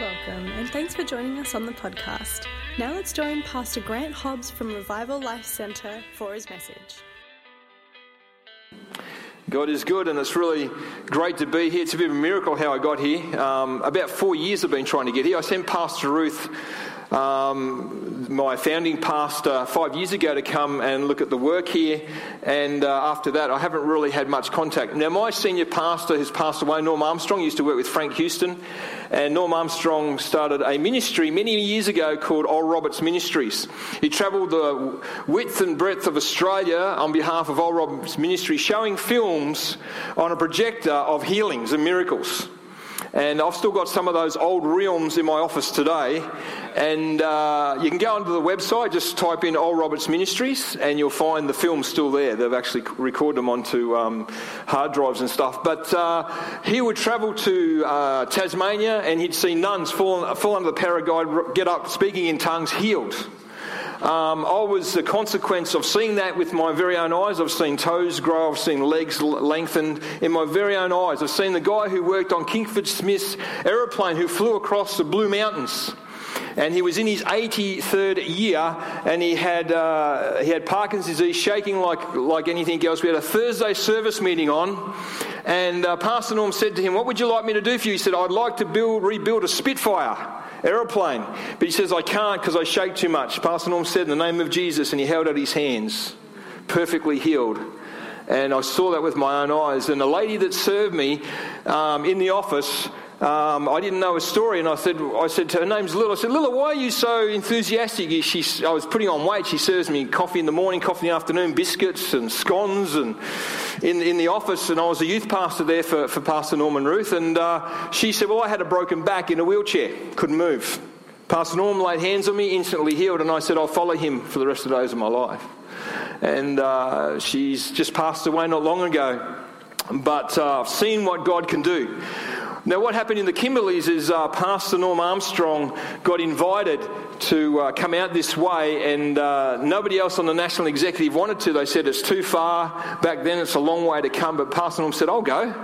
Welcome, and thanks for joining us on the podcast. Now let's join Pastor Grant Hobbs from Revival Life Centre for his message. God is good, and it's really great to be here. It's a bit of a miracle how I got here. About 4 years I've been trying to get here. I sent Pastor Ruth, my founding pastor, 5 years ago to come and look at the work here, and after that I haven't really had much contact. Now my senior pastor has passed away, Norm Armstrong, used to work with Frank Houston, and Norm Armstrong started a ministry many years ago called Oral Roberts Ministries. He travelled the width and breadth of Australia on behalf of Oral Roberts Ministries, showing films on a projector of healings and miracles. And I've still got some of those old reels in my office today. And you can go onto the website, just type in Oral Roberts Ministries, and you'll find the film's still there. They've actually recorded them onto hard drives and stuff. But he would travel to Tasmania, and he'd see nuns fall under the power of God, get up, speaking in tongues, healed. I was the consequence of seeing that with my very own eyes. I've seen toes grow, I've seen legs lengthened in my very own eyes. I've seen the guy who worked on Kingford Smith's aeroplane who flew across the Blue Mountains. And he was in his 83rd year, and he had Parkinson's disease, shaking like anything else. We had a Thursday service meeting on, and Pastor Norm said to him, "What would you like me to do for you?" He said, "I'd like to rebuild a Spitfire aeroplane." But he says, "I can't because I shake too much." Pastor Norm said, "In the name of Jesus," and he held out his hands, perfectly healed. And I saw that with my own eyes. And the lady that served me in the office, I didn't know her story, and I said to her, name's Lilla. I said, "Lilla, why are you so enthusiastic?" I was putting on weight. She serves me coffee in the morning, coffee in the afternoon, biscuits and scones, and in the office. And I was a youth pastor there for Pastor Norman Ruth. And she said, "Well, I had a broken back in a wheelchair, couldn't move. Pastor Norm laid hands on me, instantly healed." And I said, "I'll follow him for the rest of the days of my life." And she's just passed away not long ago. But I've seen what God can do. Now, what happened in the Kimberleys is Pastor Norm Armstrong got invited to come out this way, and nobody else on the National Executive wanted to. They said, "It's too far." Back then, it's a long way to come, but Pastor Norm said, "I'll go."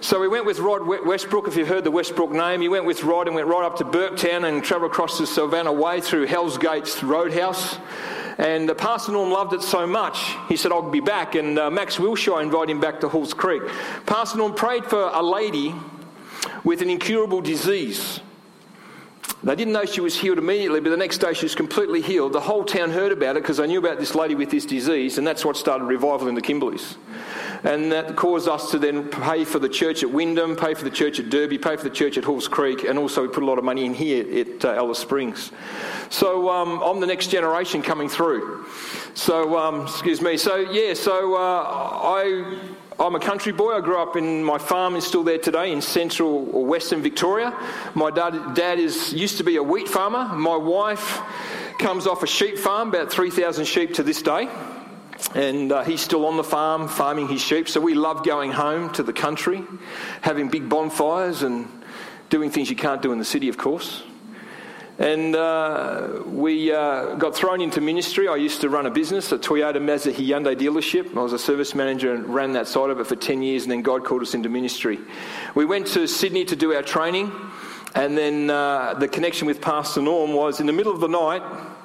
So we went with Rod Westbrook, if you've heard the Westbrook name. He went with Rod and went right up to Burktown and travelled across the Sylvana Way through Hell's Gates Roadhouse. And Pastor Norm loved it so much, he said, "I'll be back." And Max Wilshire invited him back to Halls Creek. Pastor Norm prayed for a lady with an incurable disease. They didn't know she was healed immediately, but the next day she was completely healed. The whole town heard about it because they knew about this lady with this disease, and that's what started revival in the Kimberleys. And that caused us to then pay for the church at Wyndham, pay for the church at Derby, pay for the church at Halls Creek, and also we put a lot of money in here at Alice Springs. So I'm the next generation coming through. So, excuse me. So, yeah, so I'm a country boy. I grew up in my farm is still there today in central or western Victoria. My dad used to be a wheat farmer. My wife comes off a sheep farm, about 3,000 sheep to this day. And he's still on the farm, farming his sheep. So we love going home to the country, having big bonfires and doing things you can't do in the city, of course. And we got thrown into ministry. I used to run a business, a Toyota Mazda Hyundai dealership. I was a service manager and ran that side of it for 10 years, and then God called us into ministry. We went to Sydney to do our training, and then the connection with Pastor Norm was in the middle of the night.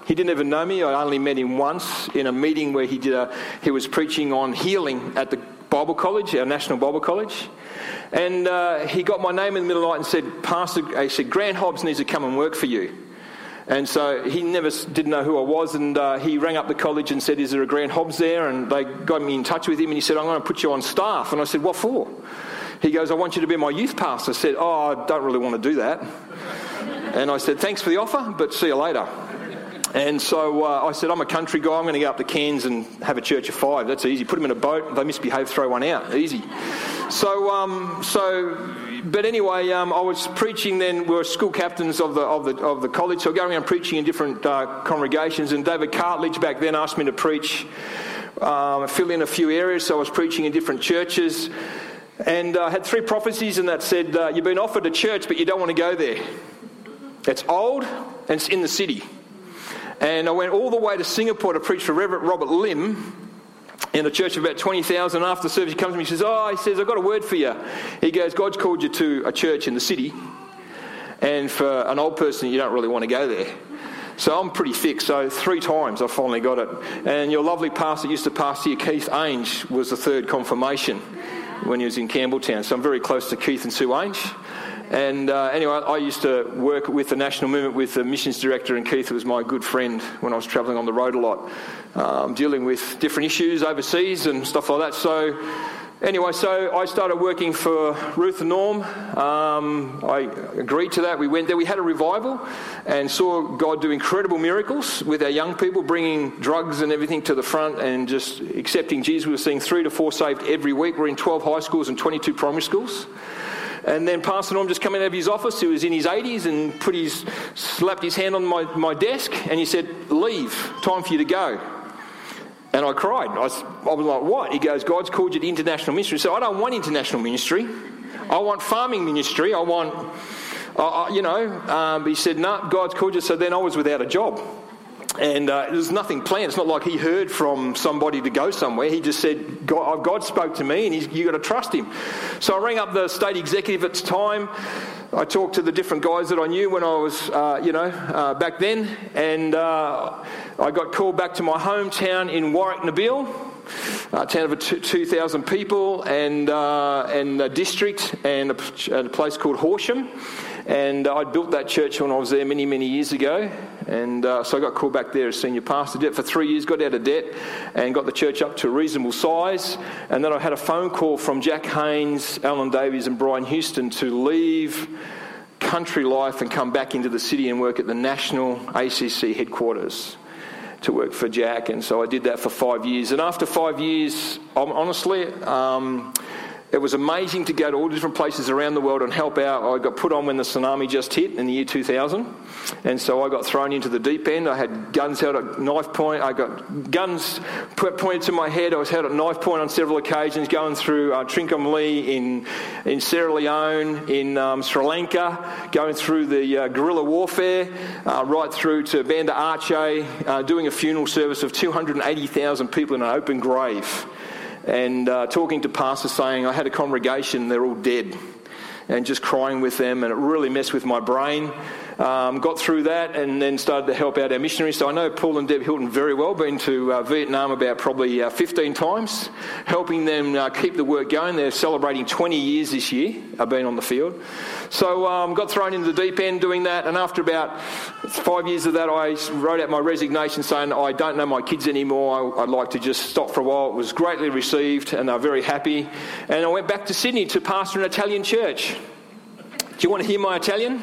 He didn't even know me. I only met him once in a meeting where he was preaching on healing at the Bible College, our National Bible College. And he got my name in the middle of the night and said, he said, "Grant Hobbs needs to come and work for you." And so he didn't know who I was, and he rang up the college and said, "Is there a Grant Hobbs there?" And they got me in touch with him, and he said, "I'm going to put you on staff." And I said, "What for?" He goes, "I want you to be my youth pastor." I said, "Oh, I don't really want to do that." And I said, "Thanks for the offer, but see you later." And so I said, "I'm a country guy. I'm going to go up to Cairns and have a church of five. That's easy. Put them in a boat. If they misbehave, throw one out. Easy." But anyway, I was preaching then. We were school captains of the college, so going around preaching in different congregations. And David Cartledge back then asked me to preach, fill in a few areas. So I was preaching in different churches, and I had three prophecies, and that said, "You've been offered a church, but you don't want to go there. It's old and it's in the city." And I went all the way to Singapore to preach for Reverend Robert Lim in a church of about 20,000. After the service, he comes to me and says, "Oh," he says, "I've got a word for you." He goes, "God's called you to a church in the city." And for an old person, you don't really want to go there. So I'm pretty thick, so 3 times I finally got it. And your lovely pastor used to pass here, Keith Ainge, was the third confirmation when he was in Campbelltown. So I'm very close to Keith and Sue Ainge. And anyway, I used to work with the National Movement with the missions director, and Keith was my good friend when I was travelling on the road a lot, dealing with different issues overseas and stuff like that. So anyway, so I started working for Ruth and Norm. I agreed to that. We went there. We had a revival and saw God do incredible miracles with our young people, bringing drugs and everything to the front and just accepting Jesus. We were seeing 3 to 4 saved every week. We're in 12 high schools and 22 primary schools. And then Pastor Norm just came out of his office. He was in his 80s and slapped his hand on my desk, and he said, "Leave, time for you to go." And I cried. I was like, "What?" He goes, "God's called you to international ministry." So I don't want international ministry. I want farming ministry. I want, he said, "No, God's called you." So then I was without a job. And there's nothing planned. It's not like he heard from somebody to go somewhere. He just said, God spoke to me, and you've got to trust him. So I rang up the state executive at the time. I talked to the different guys that I knew when I was, back then. And I got called back to my hometown in Warwick, Nabil, a town of 2,000 people and a district and a place called Horsham. And I built that church when I was there many, many years ago. And so I got called back there as senior pastor. Did it for 3 years, got out of debt, and got the church up to a reasonable size. And then I had a phone call from Jack Haynes, Alan Davies, and Brian Houston to leave country life and come back into the city and work at the national ACC headquarters to work for Jack. And so I did that for 5 years. And after 5 years, honestly... it was amazing to go to all different places around the world and help out. I got put on when the tsunami just hit in the year 2000. And so I got thrown into the deep end. I had guns held at knife point. I got guns pointed to my head. I was held at knife point on several occasions, going through Trincomalee in Sierra Leone, in Sri Lanka, going through the guerrilla warfare, right through to Banda Aceh, doing a funeral service of 280,000 people in an open grave. And talking to pastors saying, I had a congregation, they're all dead, and just crying with them, and it really messed with my brain. Got through that and then started to help out our missionaries. So I know Paul and Deb Hilton very well, been to Vietnam about probably 15 times, helping them keep the work going. They're celebrating 20 years this year of being on the field. So got thrown into the deep end doing that, and after about 5 years of that, I wrote out my resignation saying, I don't know my kids anymore, I'd like to just stop for a while. It was greatly received, and they're very happy. And I went back to Sydney to pastor an Italian church. Do you want to hear my Italian?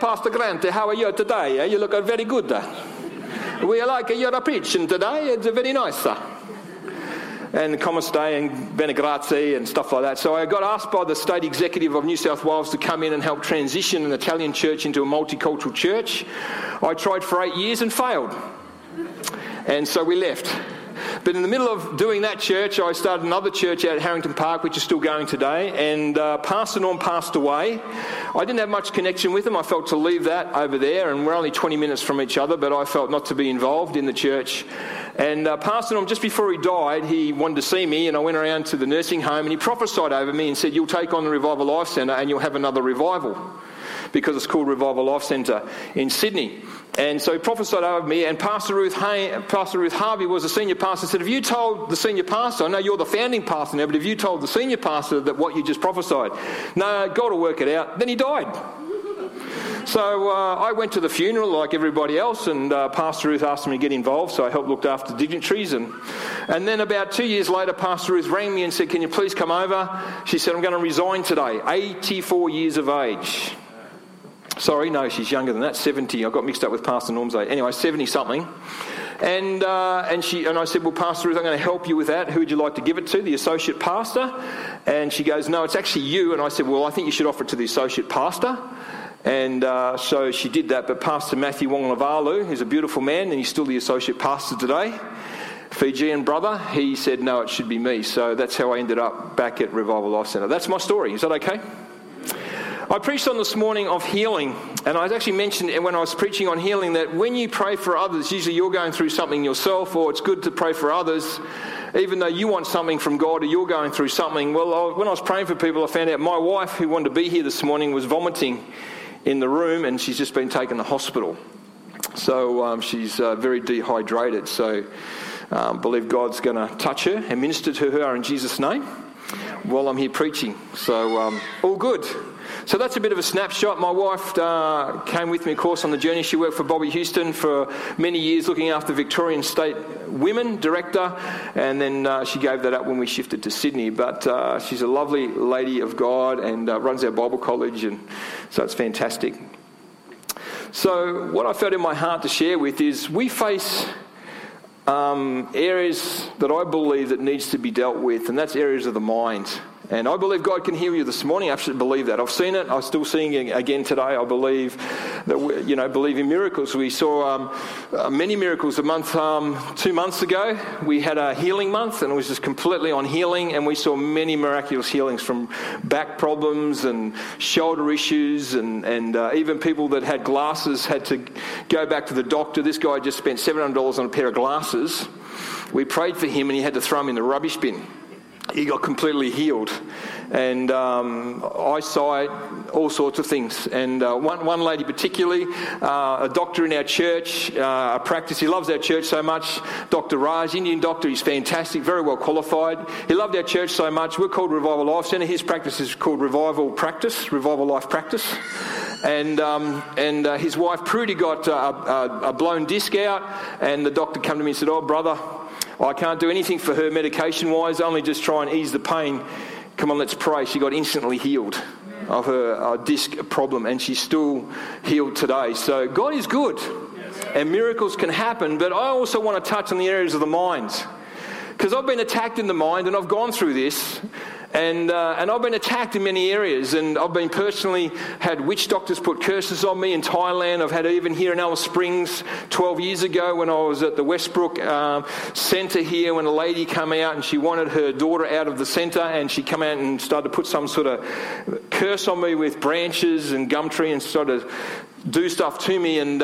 Pastor Grant, how are you today? You look very good. We like your preaching today. It's very nice. And come stay and bene grazie and stuff like that. So I got asked by the state executive of New South Wales to come in and help transition an Italian church into a multicultural church. I tried for 8 years and failed. And so we left. But in the middle of doing that church, I started another church out at Harrington Park, which is still going today, and Pastor Norm passed away. I didn't have much connection with him. I felt to leave that over there, and we're only 20 minutes from each other, but I felt not to be involved in the church. And Pastor Norm, just before he died, he wanted to see me, and I went around to the nursing home, and he prophesied over me and said, "You'll take on the Revival Life Centre, and you'll have another revival," because it's called Revival Life Centre in Sydney. And so he prophesied over me, and Pastor Ruth Harvey was a senior pastor, said, "Have you told the senior pastor? I know you're the founding pastor now, but have you told the senior pastor that what you just prophesied?" "No, God will work it out." Then he died. So I went to the funeral like everybody else, and Pastor Ruth asked me to get involved, so I helped look after dignitaries. And then about 2 years later, Pastor Ruth rang me and said, "Can you please come over?" She said, "I'm going to resign today, 84 years of age." Sorry, no, she's younger than that, 70. I got mixed up with Pastor Norm's age. Anyway, 70-something. And I said, "Well, Pastor Ruth, I'm going to help you with that. Who would you like to give it to, the associate pastor?" And she goes, "No, it's actually you." And I said, "Well, I think you should offer it to the associate pastor." And so she did that. But Pastor Matthew Wonglavalu, who's a beautiful man, and he's still the associate pastor today, Fijian brother, he said, "No, it should be me." So that's how I ended up back at Revival Life Centre. That's my story. Is that okay? I preached on this morning of healing, and I actually mentioned when I was preaching on healing that when you pray for others, usually you're going through something yourself, or it's good to pray for others, even though you want something from God or you're going through something. Well, when I was praying for people, I found out my wife, who wanted to be here this morning, was vomiting in the room, and she's just been taken to hospital. So she's very dehydrated. So believe God's going to touch her and minister to her in Jesus' name while I'm here preaching. So all good. So that's a bit of a snapshot. My wife came with me, of course, on the journey. She worked for Bobby Houston for many years, looking after Victorian state women, director, and then she gave that up when we shifted to Sydney. But she's a lovely lady of God and runs our Bible college, and so it's fantastic. So what I felt in my heart to share with is we face areas that I believe that needs to be dealt with, and that's areas of the mind. And I believe God can heal you this morning. I absolutely believe that. I've seen it. I'm still seeing it again today. I believe that we, believe in miracles. We saw many miracles a month, 2 months ago. We had a healing month, and it was just completely on healing. And we saw many miraculous healings from back problems and shoulder issues, and even people that had glasses had to go back to the doctor. This guy just spent $700 on a pair of glasses. We prayed for him, and he had to throw them in the rubbish bin. He got completely healed, and eyesight, all sorts of things. And one lady particularly, a doctor in our church, a practice. He loves our church so much. Dr. Raj, Indian doctor, he's fantastic, very well qualified. He loved our church so much. We're called Revival Life Centre. His practice is called Revival Life Practice. And his wife Prudy got a blown disc out, and the doctor came to me and said, "Oh, brother, I can't do anything for her medication-wise, only just try and ease the pain. Come on, let's pray." She got instantly healed of her disc problem, and she's still healed today. So God is good, yes, and miracles can happen, but I also want to touch on the areas of the mind, because I've been attacked in the mind, and I've gone through this, and I've been attacked in many areas, and I've been personally had witch doctors put curses on me in Thailand. I've had even here in Alice Springs 12 years ago when I was at the Westbrook centre here, when a lady came out and she wanted her daughter out of the centre, and she came out and started to put some sort of curse on me with branches and gum tree and started to do stuff to me, and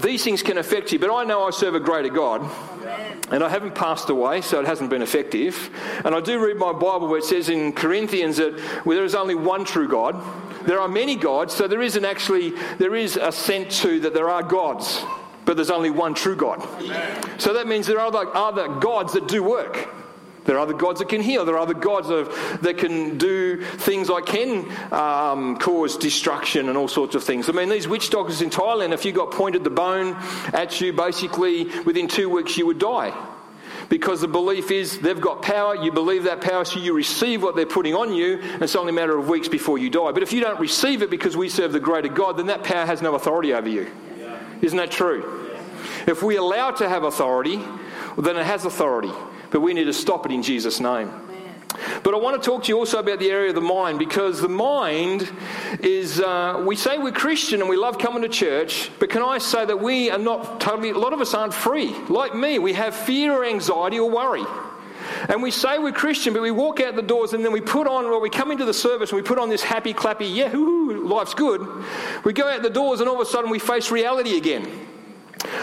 these things can affect you. But I know I serve a greater God. Amen. And I haven't passed away, so it hasn't been effective. And I do read my Bible where it says in Corinthians that there is only one true God. There are many gods, so there is a sense to that there are gods, but there's only one true God. Amen. So that means there are other gods that do work. There are other gods that can heal. There are other gods that can do things like can cause destruction and all sorts of things. I mean, these witch doctors in Thailand, if you got pointed the bone at you, basically within 2 weeks you would die. Because the belief is they've got power, you believe that power, so you receive what they're putting on you, and it's only a matter of weeks before you die. But if you don't receive it because we serve the greater God, then that power has no authority over you. Yeah. Isn't that true? Yeah. If we allow it to have authority, then it has authority. But we need to stop it in Jesus' name. Amen. But I want to talk to you also about the area of the mind, because the mind is, we say we're Christian and we love coming to church, but can I say that we are not totally, a lot of us aren't free. Like me, we have fear or anxiety or worry. And we say we're Christian, but we walk out the doors and then we put on, well, we come into the service and we put on this happy, clappy, yeah, hoo-hoo, life's good. We go out the doors and all of a sudden we face reality again.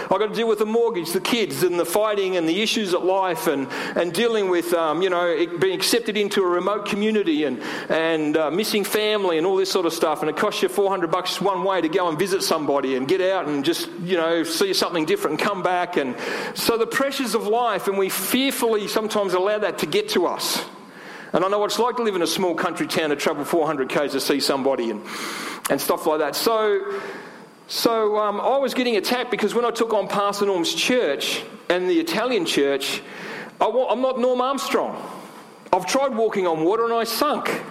I've got to deal with the mortgage, the kids, and the fighting, and the issues at life, and dealing with, being accepted into a remote community, and missing family, and all this sort of stuff. And it costs you $400 one way to go and visit somebody, and get out and just, see something different, and come back. And so the pressures of life, and we fearfully sometimes allow that to get to us. And I know what it's like to live in a small country town to travel 400 k's to see somebody, and stuff like that. So I was getting attacked because when I took on Pastor Norm's church and the Italian church, I'm not Norm Armstrong. I've tried walking on water and I sunk.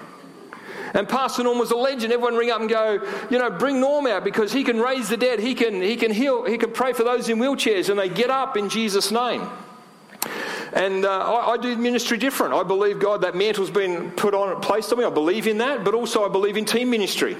And Pastor Norm was a legend. Everyone ring up and go, bring Norm out because he can raise the dead. He can heal. He can pray for those in wheelchairs, and they get up in Jesus' name. And I do ministry different. I believe God that mantle's been placed on me. I believe in that, but also I believe in team ministry.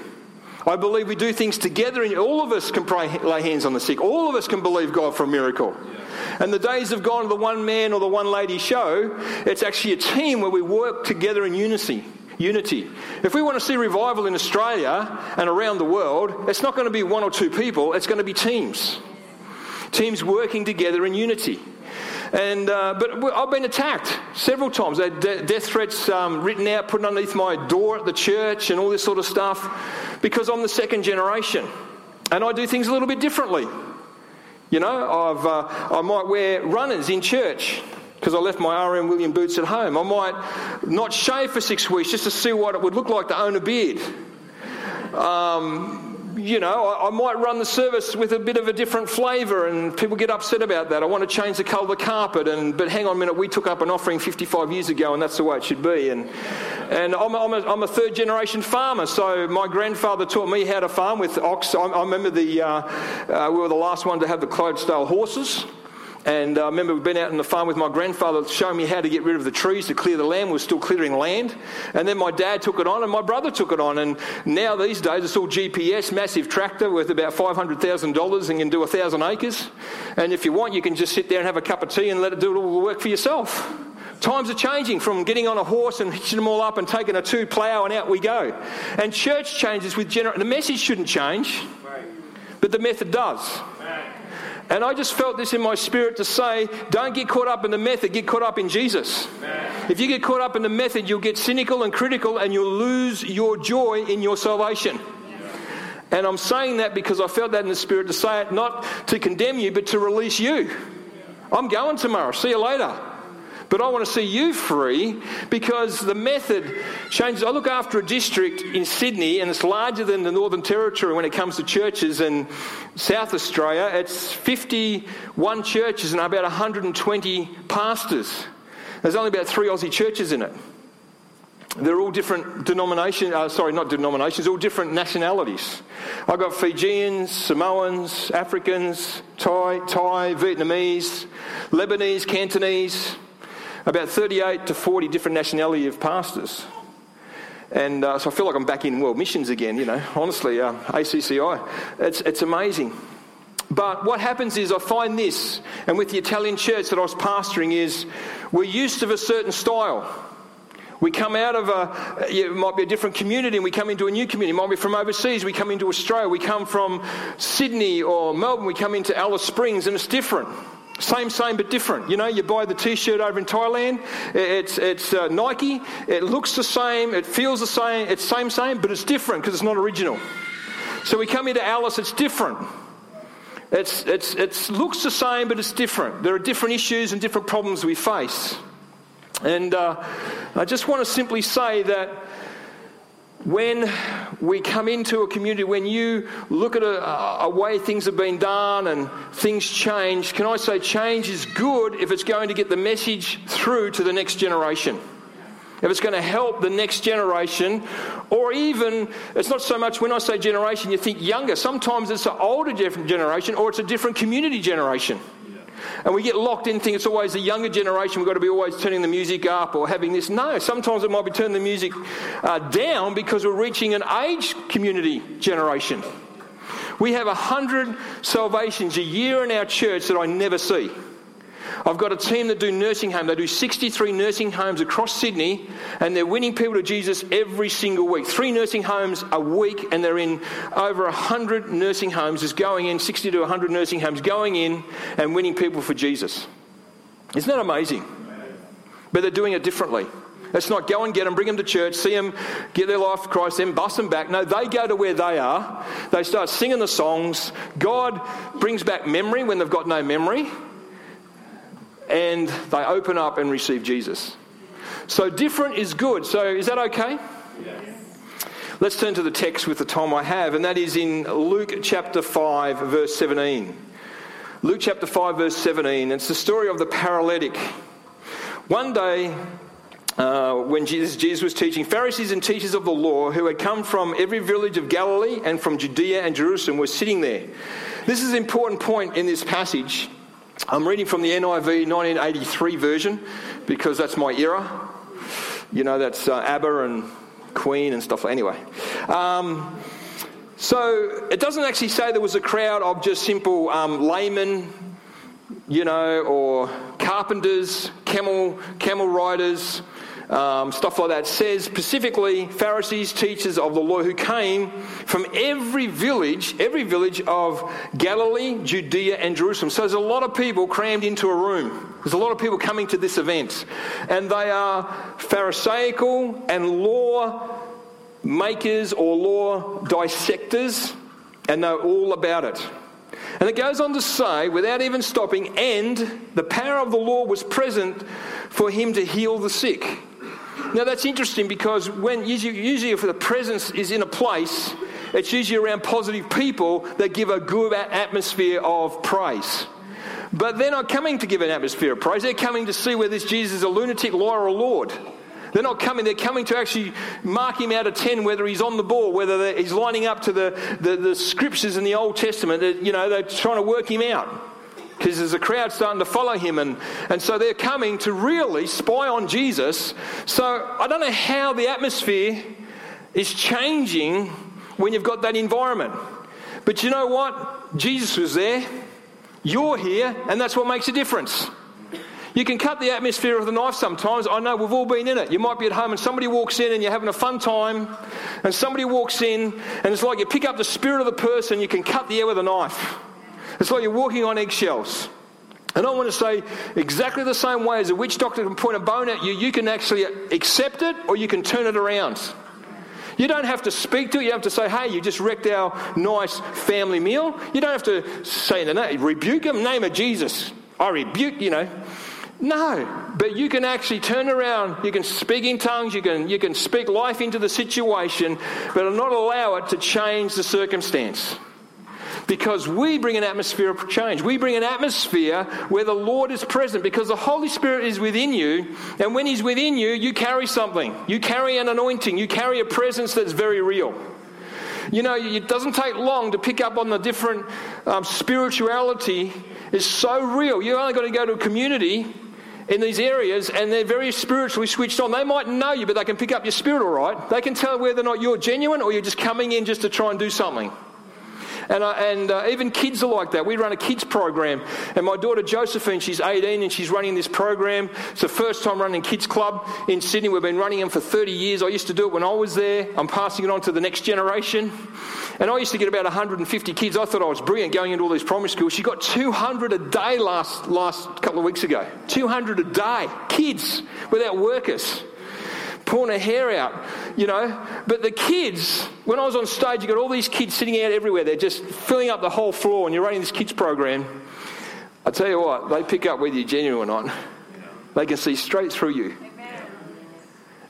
I believe we do things together, and all of us can pray, lay hands on the sick. All of us can believe God for a miracle. Yeah. And the days have gone to the one man or the one lady show. It's actually a team where we work together in unity. If we want to see revival in Australia and around the world, it's not going to be one or two people. It's going to be teams working together in unity. And but I've been attacked several times. They had death threats written out, put underneath my door at the church and all this sort of stuff, because I'm the second generation and I do things a little bit differently. You know, I might wear runners in church because I left my R.M. William boots at home. I might not shave for 6 weeks just to see what it would look like to own a beard. You know, I might run the service with a bit of a different flavour, and people get upset about that. I want to change the colour of the carpet, but hang on a minute, we took up an offering 55 years ago, and that's the way it should be. And I'm a third generation farmer, so my grandfather taught me how to farm with ox. I remember we were the last one to have the Clydesdale horses. And I remember we'd been out on the farm with my grandfather showing me how to get rid of the trees to clear the land. We were still clearing land. And then my dad took it on and my brother took it on. And now these days it's all GPS, massive tractor worth about $500,000 and can do 1,000 acres. And if you want, you can just sit there and have a cup of tea and let it do all the work for yourself. Times are changing from getting on a horse and hitching them all up and taking a two-plough and out we go. And church changes with the message shouldn't change, but the method does. And I just felt this in my spirit to say, don't get caught up in the method, get caught up in Jesus. Amen. If you get caught up in the method, you'll get cynical and critical and you'll lose your joy in your salvation. Yeah. And I'm saying that because I felt that in the spirit to say it, not to condemn you, but to release you. Yeah. I'm going tomorrow. See you later. But I want to see you free because the method changes. I look after a district in Sydney and it's larger than the Northern Territory when it comes to churches in South Australia. It's 51 churches and about 120 pastors. There's only about 3 Aussie churches in it. They're all different all different nationalities. I've got Fijians, Samoans, Africans, Thai, Vietnamese, Lebanese, Cantonese. About 38 to 40 different nationality of pastors. And so I feel like I'm back in world missions again, you know, honestly, ACCI. It's amazing. But what happens is I find this, and with the Italian church that I was pastoring is we're used to a certain style. We come out of it might be a different community and we come into a new community. It might be from overseas, we come into Australia, we come from Sydney or Melbourne, we come into Alice Springs and it's different. Same, but different. You know, you buy the T-shirt over in Thailand. It's Nike. It looks the same. It feels the same. It's same, but it's different because it's not original. So we come into Alice. It's different. It looks the same, but it's different. There are different issues and different problems we face. And I just want to simply say that when we come into a community, when you look at a way things have been done and things change, can I say change is good if it's going to get the message through to the next generation? If it's going to help the next generation, or even, it's not so much when I say generation, you think younger. Sometimes it's an older generation or it's a different community generation. And we get locked in, think it's always the younger generation, we've got to be always turning the music up or having this. No, sometimes it might be turning the music down because we're reaching an age community generation. We have 100 salvations a year in our church that I never see. I've got a team that do nursing home. They do 63 nursing homes across Sydney and they're winning people to Jesus every single week. 3 nursing homes a week and they're in over 100 nursing homes, 60 to 100 nursing homes going in and winning people for Jesus. Isn't that amazing? But they're doing it differently. It's not go and get them, bring them to church, see them, get their life for Christ, then bus them back. No, they go to where they are. They start singing the songs. God brings back memory when they've got no memory. And they open up and receive Jesus. So different is good. So is that okay? Yes. Let's turn to the text with the time I have, and that is in Luke chapter 5, verse 17. Luke chapter 5, verse 17. It's the story of the paralytic. One day, when Jesus was teaching, Pharisees and teachers of the law who had come from every village of Galilee and from Judea and Jerusalem were sitting there. This is an important point in this passage. I'm reading from the NIV 1983 version because that's my era. You know, that's ABBA and Queen and stuff. Anyway, so it doesn't actually say there was a crowd of just simple laymen, you know, or carpenters, camel riders, stuff like that, says specifically Pharisees, teachers of the law, who came from every village of Galilee, Judea and Jerusalem. So there's a lot of people crammed into a room. There's a lot of people coming to this event. And they are Pharisaical and law makers or law dissectors, and know all about it. And it goes on to say, without even stopping, and the power of the law was present for him to heal the sick. Now that's interesting, because when usually if the presence is in a place, it's usually around positive people that give a good atmosphere of praise. But they're not coming to give an atmosphere of praise. They're coming to see whether this Jesus is a lunatic, liar or Lord. They're not coming. They're coming to actually mark him out of 10, whether he's on the ball, whether he's lining up to the scriptures in the Old Testament. You know, they're trying to work him out, because there's a crowd starting to follow him. And so they're coming to really spy on Jesus. So I don't know how the atmosphere is changing when you've got that environment. But you know what? Jesus was there. You're here. And that's what makes a difference. You can cut the atmosphere with a knife sometimes. I know, we've all been in it. You might be at home and somebody walks in and you're having a fun time, and somebody walks in and it's like you pick up the spirit of the person, you can cut the air with a knife. It's like you're walking on eggshells. And I want to say, exactly the same way as a witch doctor can point a bone at you, you can actually accept it or you can turn it around. You don't have to speak to it. You have to say, hey, you just wrecked our nice family meal. You don't have to say, rebuke him, name of Jesus. I rebuke, No, but you can actually turn around. You can speak in tongues. You can speak life into the situation, but not allow it to change the circumstance. Because we bring an atmosphere of change. We bring an atmosphere where the Lord is present, because the Holy Spirit is within you. And when he's within you, you carry something. You carry an anointing. You carry a presence that's very real. It doesn't take long to pick up on the different spirituality. It's so real. You only got to go to a community in these areas, and they're very spiritually switched on. They might know you, but they can pick up your spirit all right. They can tell whether or not you're genuine or you're just coming in just to try and do something. And even kids are like that. We run a kids program, and my daughter Josephine, she's 18 and she's running this program. It's the first time running kids club in Sydney. We've been running them for 30 years. I used to do it when I was there. I'm passing it on to the next generation. And I used to get about 150 kids. I thought I was brilliant going into all these primary schools. She got 200 a day last couple of weeks ago. 200 a day. Kids without workers. Pulling her hair out, But the kids, when I was on stage, you got all these kids sitting out everywhere. They're just filling up the whole floor, and you're running this kids program. I tell you what, they pick up whether you're genuine or not. They can see straight through you. Amen.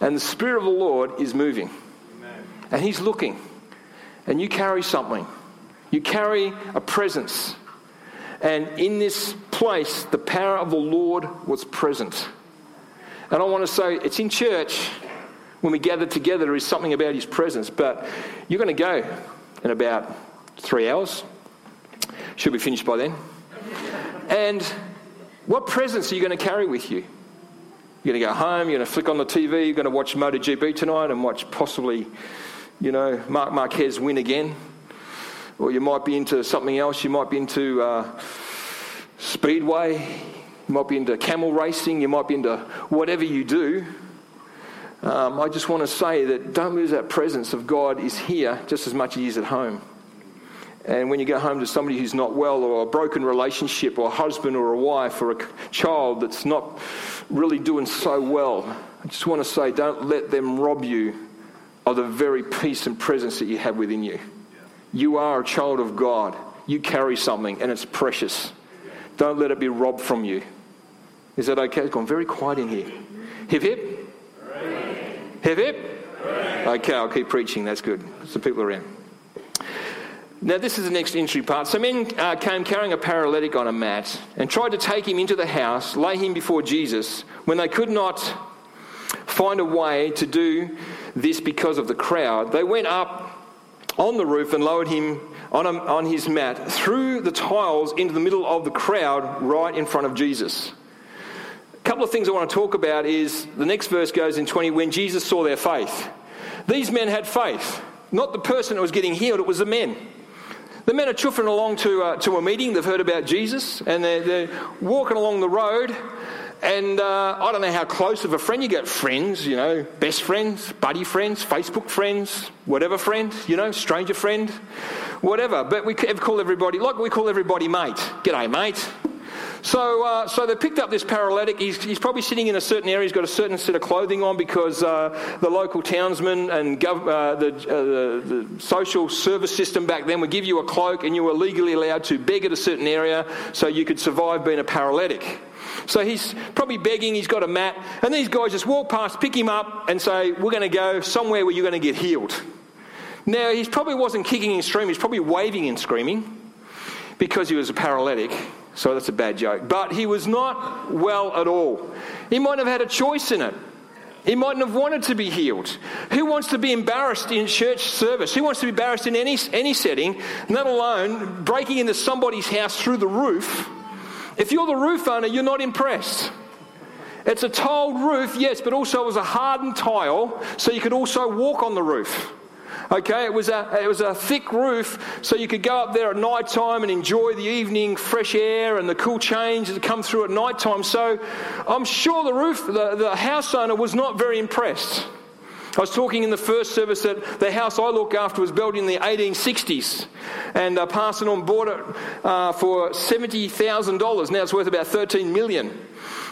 And the Spirit of the Lord is moving. Amen. And he's looking. And you carry something. You carry a presence. And in this place, the power of the Lord was present. And I want to say, it's in church, when we gather together, there is something about his presence. But you're going to go in about 3 hours. Should be finished by then. And what presence are you going to carry with you? You're going to go home, you're going to flick on the TV, you're going to watch MotoGP tonight and watch possibly, Marc Marquez win again. Or you might be into something else. You might be into Speedway. You might be into camel racing. You might be into whatever you do. I just want to say that don't lose that presence of God is here just as much as he is at home. And when you go home to somebody who's not well, or a broken relationship, or a husband or a wife or a child that's not really doing so well, I just want to say, don't let them rob you of the very peace and presence that you have within you. You are a child of God. You carry something, and it's precious. Don't let it be robbed from you. Is that okay? It's gone very quiet in here. Hip, hip. Hooray. Hip, hip. Hooray. Okay, I'll keep preaching. That's good. There's the people around. Now, this is the next entry part. So men came carrying a paralytic on a mat and tried to take him into the house, lay him before Jesus. When they could not find a way to do this because of the crowd, they went up on the roof and lowered him on his mat through the tiles into the middle of the crowd right in front of Jesus. A couple of things I want to talk about is the next verse goes in 20, when Jesus saw their faith. These men had faith. Not the person that was getting healed, it was the men. The men are chuffing along to a meeting. They've heard about Jesus and they're walking along the road. And I don't know how close of a friend you get. Friends, you know, best friends, buddy friends, Facebook friends, whatever friend, you know, stranger friend, whatever. But we call everybody, like we call everybody mate. G'day, mate. So they picked up this paralytic. He's probably sitting in a certain area. He's got a certain set of clothing on because the local townsman and the social service system back then would give you a cloak and you were legally allowed to beg at a certain area so you could survive being a paralytic. So he's probably begging. He's got a mat. And these guys just walk past, pick him up and say, we're going to go somewhere where you're going to get healed. Now, he probably wasn't kicking and screaming. He's probably waving and screaming because he was a paralytic. So that's a bad joke. But he was not well at all. He might have had a choice in it. He mightn't have wanted to be healed. Who wants to be embarrassed in church service? Who wants to be embarrassed in any setting, let alone breaking into somebody's house through the roof? If you're the roof owner, you're not impressed. It's a tiled roof, yes, but also it was a hardened tile, so you could also walk on the roof. Okay, it was a thick roof, so you could go up there at night time and enjoy the evening fresh air and the cool change that come through at night time. So I'm sure the house owner was not very impressed. I was talking in the first service that the house I look after was built in the 1860s and a parson on bought it for $70,000. Now it's worth about $13 million.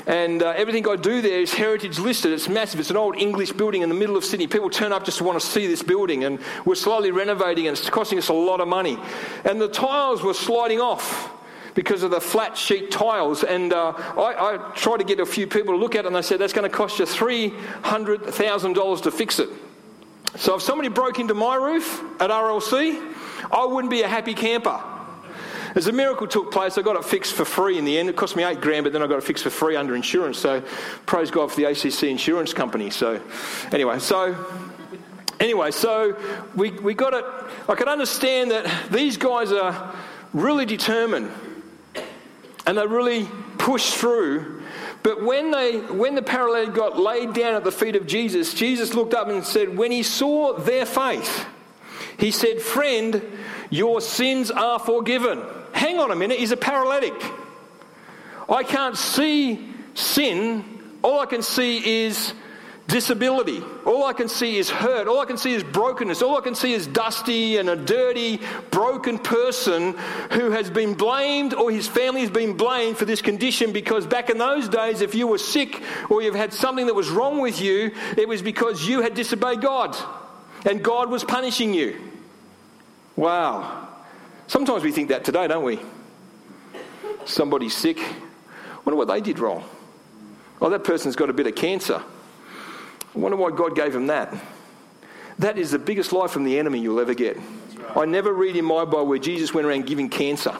And everything I do there is heritage listed. It's massive. It's an old English building in the middle of Sydney. People turn up just to want to see this building, and we're slowly renovating, and it's costing us a lot of money. And the tiles were sliding off because of the flat sheet tiles. And I tried to get a few people to look at it, and they said, that's going to cost you $300,000 to fix it. So if somebody broke into my roof at RLC, I wouldn't be a happy camper. As a miracle took place, I got it fixed for free in the end. It cost me $8,000, but then I got it fixed for free under insurance. So praise God for the ACC insurance company. So we got it. I could understand that these guys are really determined and they really push through. But when the paralytic got laid down at the feet of Jesus, Jesus looked up and said, when he saw their faith, he said, friend, your sins are forgiven. Hang on a minute, he's a paralytic. I can't see sin. All I can see is disability. All I can see is hurt. All I can see is brokenness. All I can see is dusty and a dirty, broken person who has been blamed, or his family has been blamed for this condition, because back in those days, if you were sick or you've had something that was wrong with you, it was because you had disobeyed God and God was punishing you. Wow. Sometimes we think that today, don't we? Somebody's sick. Wonder what they did wrong. Oh, that person's got a bit of cancer. Wonder why God gave him that. That is the biggest lie from the enemy you'll ever get. Right. I never read in my Bible where Jesus went around giving cancer.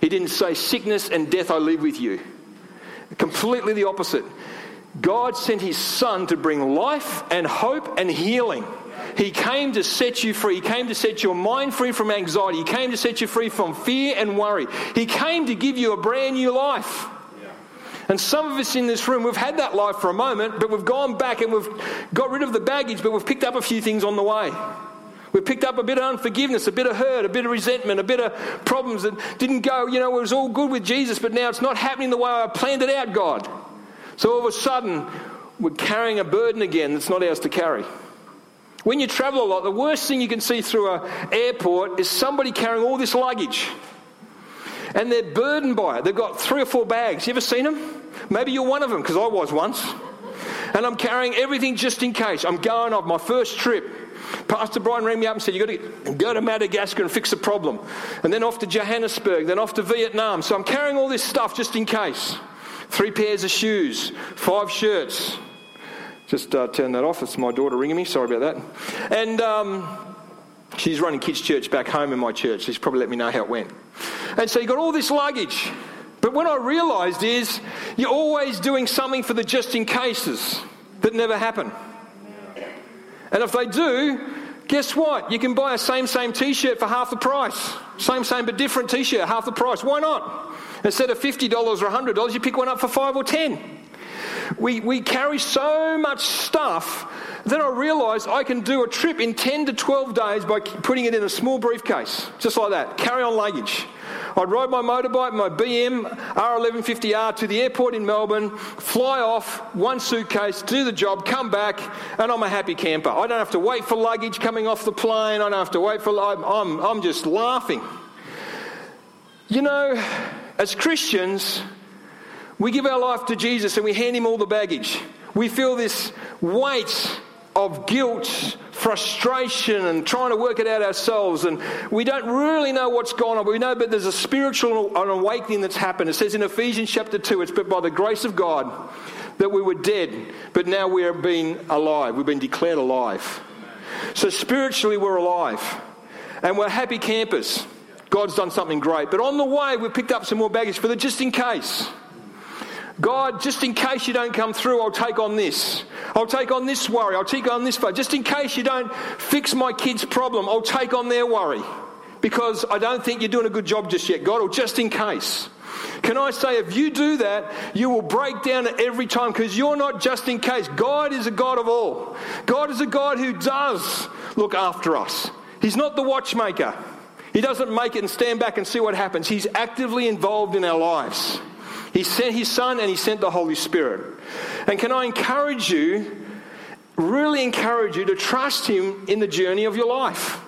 He didn't say, sickness and death I live with you. Completely the opposite. God sent his son to bring life and hope and healing. He came to set you free. He came to set your mind free from anxiety. He came to set you free from fear and worry. He came to give you a brand new life. Yeah. And some of us in this room, we've had that life for a moment, but we've gone back and we've got rid of the baggage, but we've picked up a few things on the way. We've picked up a bit of unforgiveness, a bit of hurt, a bit of resentment, a bit of problems that didn't go, you know, it was all good with Jesus, but now it's not happening the way I planned it out, God. So all of a sudden, we're carrying a burden again that's not ours to carry. When you travel a lot, the worst thing you can see through an airport is somebody carrying all this luggage. And they're burdened by it. They've got 3 or 4 bags. You ever seen them? Maybe you're one of them, because I was once. And I'm carrying everything just in case. I'm going off my first trip. Pastor Brian rang me up and said, you've got to go to Madagascar and fix the problem. And then off to Johannesburg, then off to Vietnam. So I'm carrying all this stuff just in case. 3 pairs of shoes, 5 shirts. Just turn that off. It's my daughter ringing me. Sorry about that. And she's running kids' church back home in my church. She's probably let me know how it went. And so you got all this luggage. But what I realised is you're always doing something for the just-in-cases that never happen. And if they do, guess what? You can buy a same T-shirt for half the price. Same but different T-shirt, half the price. Why not? Instead of $50 or $100, you pick one up for $5 or $10. We carry so much stuff that I realised I can do a trip in 10 to 12 days by putting it in a small briefcase, just like that, carry on luggage. I'd ride my motorbike, my BM R1150R to the airport in Melbourne, fly off, one suitcase, do the job, come back, and I'm a happy camper. I don't have to wait for luggage coming off the plane. I don't have to wait for... I'm just laughing. You know, as Christians, we give our life to Jesus and we hand him all the baggage. We feel this weight of guilt, frustration, and trying to work it out ourselves, and we don't really know what's gone on, but we know that there's a spiritual awakening that's happened. It says in Ephesians chapter 2, it's but by the grace of God that we were dead, but now we have been alive. We've been declared alive. So spiritually we're alive, and we're happy campers. God's done something great. But on the way, we picked up some more baggage for the just in case. God, just in case you don't come through, I'll take on this. I'll take on this worry. I'll take on this fight. Just in case you don't fix my kids' problem, I'll take on their worry. Because I don't think you're doing a good job just yet, God, or just in case. Can I say, if you do that, you will break down at every time, because you're not just in case. God is a God of all. God is a God who does look after us. He's not the watchmaker. He doesn't make it and stand back and see what happens. He's actively involved in our lives. He sent his Son and he sent the Holy Spirit. And can I encourage you, really encourage you, to trust him in the journey of your life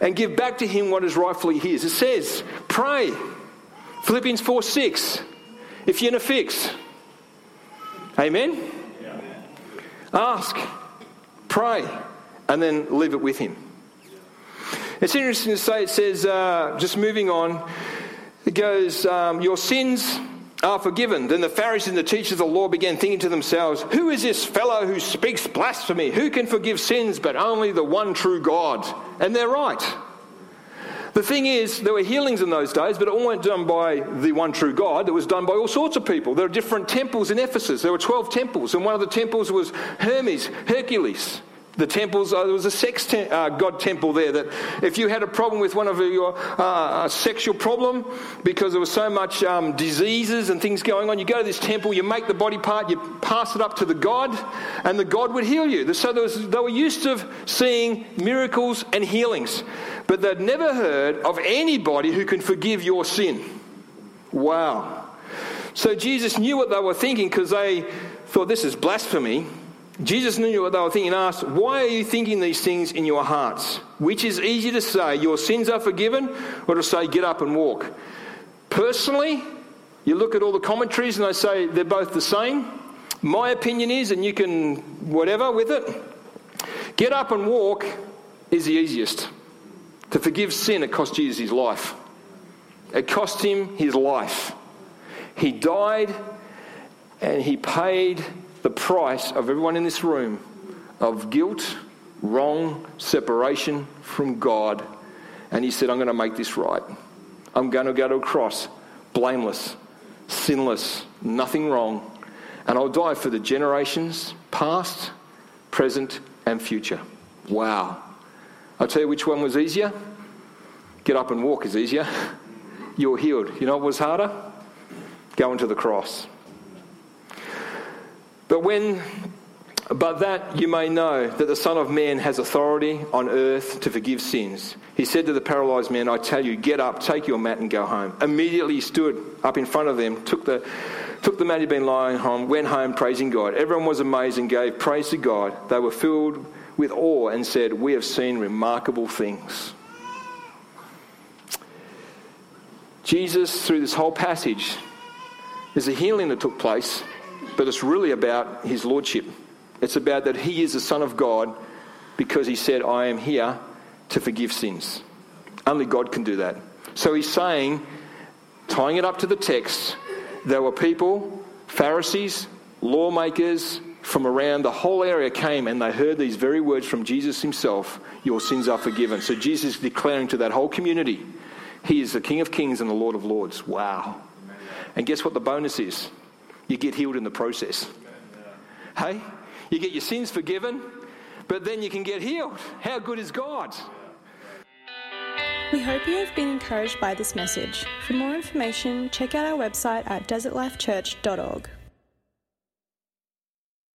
and give back to him what is rightfully his. It says, pray. Philippians 4:6. If you're in a fix. Amen? Yeah. Ask, pray, and then leave it with him. It's interesting to say, it says, just moving on, it goes, your sins are forgiven. Then the Pharisees and the teachers of the law began thinking to themselves, who is this fellow who speaks blasphemy? Who can forgive sins but only the one true God? And they're right. The thing is, there were healings in those days, but it all weren't done by the one true God. It was done by all sorts of people. There are different temples in Ephesus. There were 12 temples, and one of the temples was Hermes, Hercules. The temples, there was a sex god temple there that if you had a problem with one of your sexual problem, because there was so much diseases and things going on, you go to this temple, you make the body part, you pass it up to the god, and the god would heal you. So they were used to seeing miracles and healings, but they'd never heard of anybody who can forgive your sin. Wow. So Jesus knew what they were thinking, because they thought, this is blasphemy. Jesus knew what they were thinking and asked, why are you thinking these things in your hearts? Which is easier to say, your sins are forgiven, or to say, get up and walk? Personally, you look at all the commentaries and they say they're both the same. My opinion is, and you can whatever with it, get up and walk is the easiest. To forgive sin, it cost Jesus his life. It cost him his life. He died and he paid the price of everyone in this room of guilt, wrong, separation from God. And he said, I'm going to make this right. I'm going to go to a cross, blameless, sinless, nothing wrong. And I'll die for the generations past, present, and future. Wow. I'll tell you which one was easier. Get up and walk is easier. You're healed. You know what was harder? Going to the cross. But that you may know that the Son of Man has authority on earth to forgive sins. He said to the paralyzed man, I tell you, get up, take your mat and go home. Immediately he stood up in front of them, took the mat he'd been lying on, went home praising God. Everyone was amazed and gave praise to God. They were filled with awe and said, we have seen remarkable things. Jesus, through this whole passage, there's a healing that took place, but it's really about his lordship. It's about that he is the Son of God because he said, I am here to forgive sins. Only God can do that. So he's saying, tying it up to the text, there were people, Pharisees, lawmakers from around the whole area came and they heard these very words from Jesus himself, your sins are forgiven. So Jesus is declaring to that whole community, he is the King of Kings and the Lord of Lords. Wow. And guess what the bonus is? You get healed in the process. Hey? You get your sins forgiven, but then you can get healed. How good is God? We hope you have been encouraged by this message. For more information, check out our website at desertlifechurch.org.